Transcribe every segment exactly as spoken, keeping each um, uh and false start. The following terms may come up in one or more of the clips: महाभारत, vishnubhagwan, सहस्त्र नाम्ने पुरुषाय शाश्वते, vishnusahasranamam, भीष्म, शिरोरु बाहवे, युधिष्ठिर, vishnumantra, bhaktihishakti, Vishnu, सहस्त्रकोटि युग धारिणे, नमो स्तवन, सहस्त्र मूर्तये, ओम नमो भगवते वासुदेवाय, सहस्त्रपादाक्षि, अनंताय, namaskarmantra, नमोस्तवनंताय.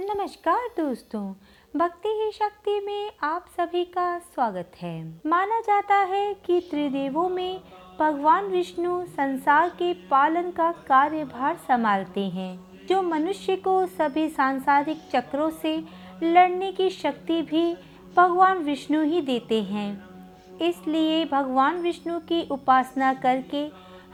नमस्कार दोस्तों, भक्ति ही शक्ति में आप सभी का स्वागत है। माना जाता है कि त्रिदेवों में भगवान विष्णु संसार के पालन का कार्यभार संभालते हैं, जो मनुष्य को सभी सांसारिक चक्रों से लड़ने की शक्ति भी भगवान विष्णु ही देते हैं। इसलिए भगवान विष्णु की उपासना करके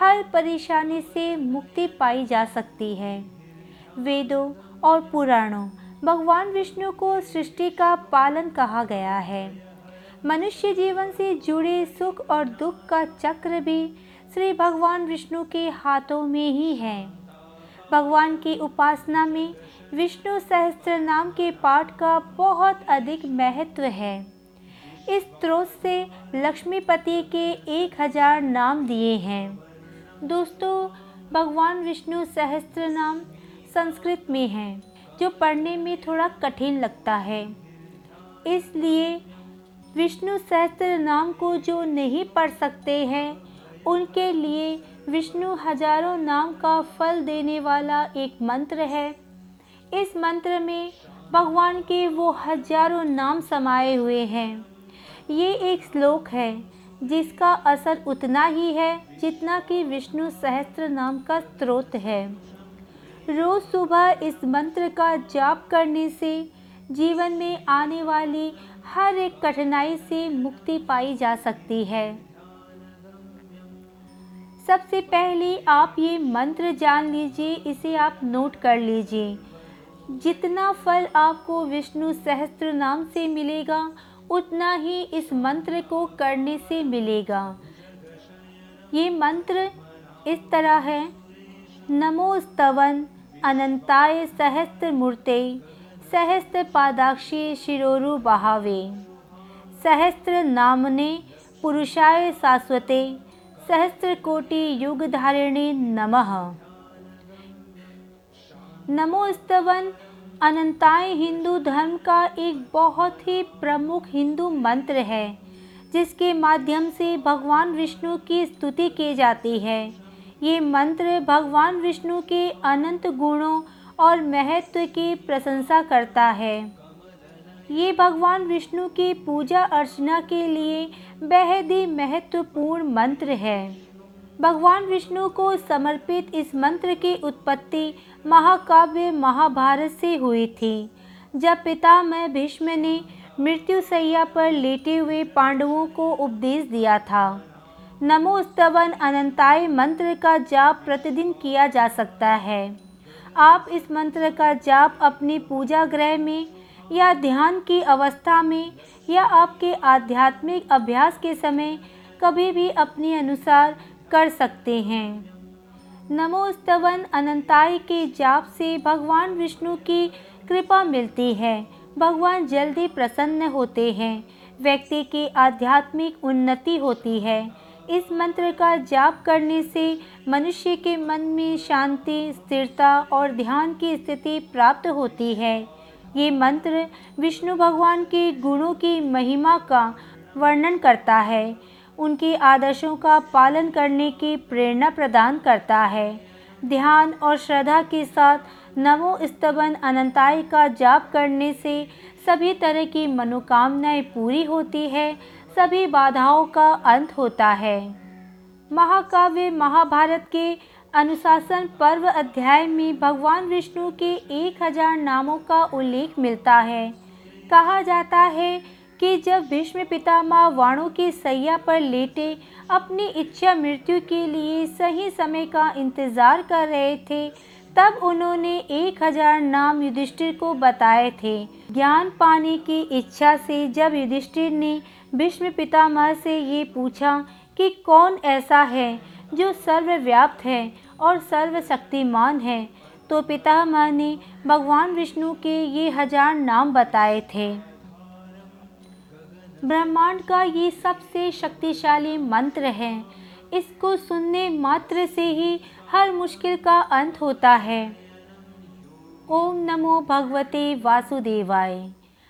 हर परेशानी से मुक्ति पाई जा सकती है। वेदों और पुराणों भगवान विष्णु को सृष्टि का पालन कहा गया है। मनुष्य जीवन से जुड़े सुख और दुख का चक्र भी श्री भगवान विष्णु के हाथों में ही है। भगवान की उपासना में विष्णु सहस्त्रनाम के पाठ का बहुत अधिक महत्व है। इस स्रोत से लक्ष्मीपति के एक हजार नाम दिए हैं। दोस्तों, भगवान विष्णु सहस्त्रनाम संस्कृत में है, जो पढ़ने में थोड़ा कठिन लगता है। इसलिए विष्णु सहस्त्र नाम को जो नहीं पढ़ सकते हैं, उनके लिए विष्णु हजारों नाम का फल देने वाला एक मंत्र है। इस मंत्र में भगवान के वो हजारों नाम समाये हुए हैं। ये एक श्लोक है जिसका असर उतना ही है जितना कि विष्णु सहस्त्र नाम का स्रोत है। रोज़ सुबह इस मंत्र का जाप करने से जीवन में आने वाली हर एक कठिनाई से मुक्ति पाई जा सकती है। सबसे पहले आप ये मंत्र जान लीजिए, इसे आप नोट कर लीजिए। जितना फल आपको विष्णु सहस्त्र नाम से मिलेगा, उतना ही इस मंत्र को करने से मिलेगा। ये मंत्र इस तरह है: नमोस्तवननंताये सहस्त्रमूर्ते सहस्त्रपादाक्षे शिरोरु बहावे सहस्त्रनामने पुरुषाय शाश्वते सहस्त्रकोटि युगधारिणे नमः। नमोस्तवन अनंताय हिंदू धर्म का एक बहुत ही प्रमुख हिंदू मंत्र है, जिसके माध्यम से भगवान विष्णु की स्तुति की जाती है। ये मंत्र भगवान विष्णु के अनंत गुणों और महत्व की प्रशंसा करता है। ये भगवान विष्णु की पूजा अर्चना के लिए बेहद ही महत्वपूर्ण मंत्र है। भगवान विष्णु को समर्पित इस मंत्र की उत्पत्ति महाकाव्य महाभारत से हुई थी, जब पितामह भीष्म ने मृत्युशैया पर लेटे हुए पांडवों को उपदेश दिया था। नमोस्तवन अनंताय मंत्र का जाप प्रतिदिन किया जा सकता है। आप इस मंत्र का जाप अपने पूजा गृह में या ध्यान की अवस्था में या आपके आध्यात्मिक अभ्यास के समय कभी भी अपने अनुसार कर सकते हैं। नमोस्तवन अनंताय के जाप से भगवान विष्णु की कृपा मिलती है। भगवान जल्दी प्रसन्न होते हैं। व्यक्ति की आध्यात्मिक उन्नति होती है। इस मंत्र का जाप करने से मनुष्य के मन में शांति, स्थिरता और ध्यान की स्थिति प्राप्त होती है। ये मंत्र विष्णु भगवान के गुणों की महिमा का वर्णन करता है, उनके आदर्शों का पालन करने की प्रेरणा प्रदान करता है। ध्यान और श्रद्धा के साथ नमो स्तवन अनंताय का जाप करने से सभी तरह की मनोकामनाएं पूरी होती है, सभी बाधाओं का अंत होता है। महाकाव्य महाभारत के अनुशासन पर्व अध्याय में भगवान विष्णु के एक हजार नामों का उल्लेख मिलता है। कहा जाता है कि जब भीष्म पितामह वाणों की सैया पर लेटे अपनी इच्छा मृत्यु के लिए सही समय का इंतजार कर रहे थे, तब उन्होंने एक हजार नाम युधिष्ठिर को बताए थे। ज्ञान पाने की इच्छा से जब युधिष्ठिर ने भीष्म पितामह से ये पूछा कि कौन ऐसा है जो सर्वव्याप्त है और सर्वशक्तिमान है, तो पितामह ने भगवान विष्णु के ये हजार नाम बताए थे। ब्रह्मांड का ये सबसे शक्तिशाली मंत्र है। इसको सुनने मात्र से ही हर मुश्किल का अंत होता है। ओम नमो भगवते वासुदेवाय।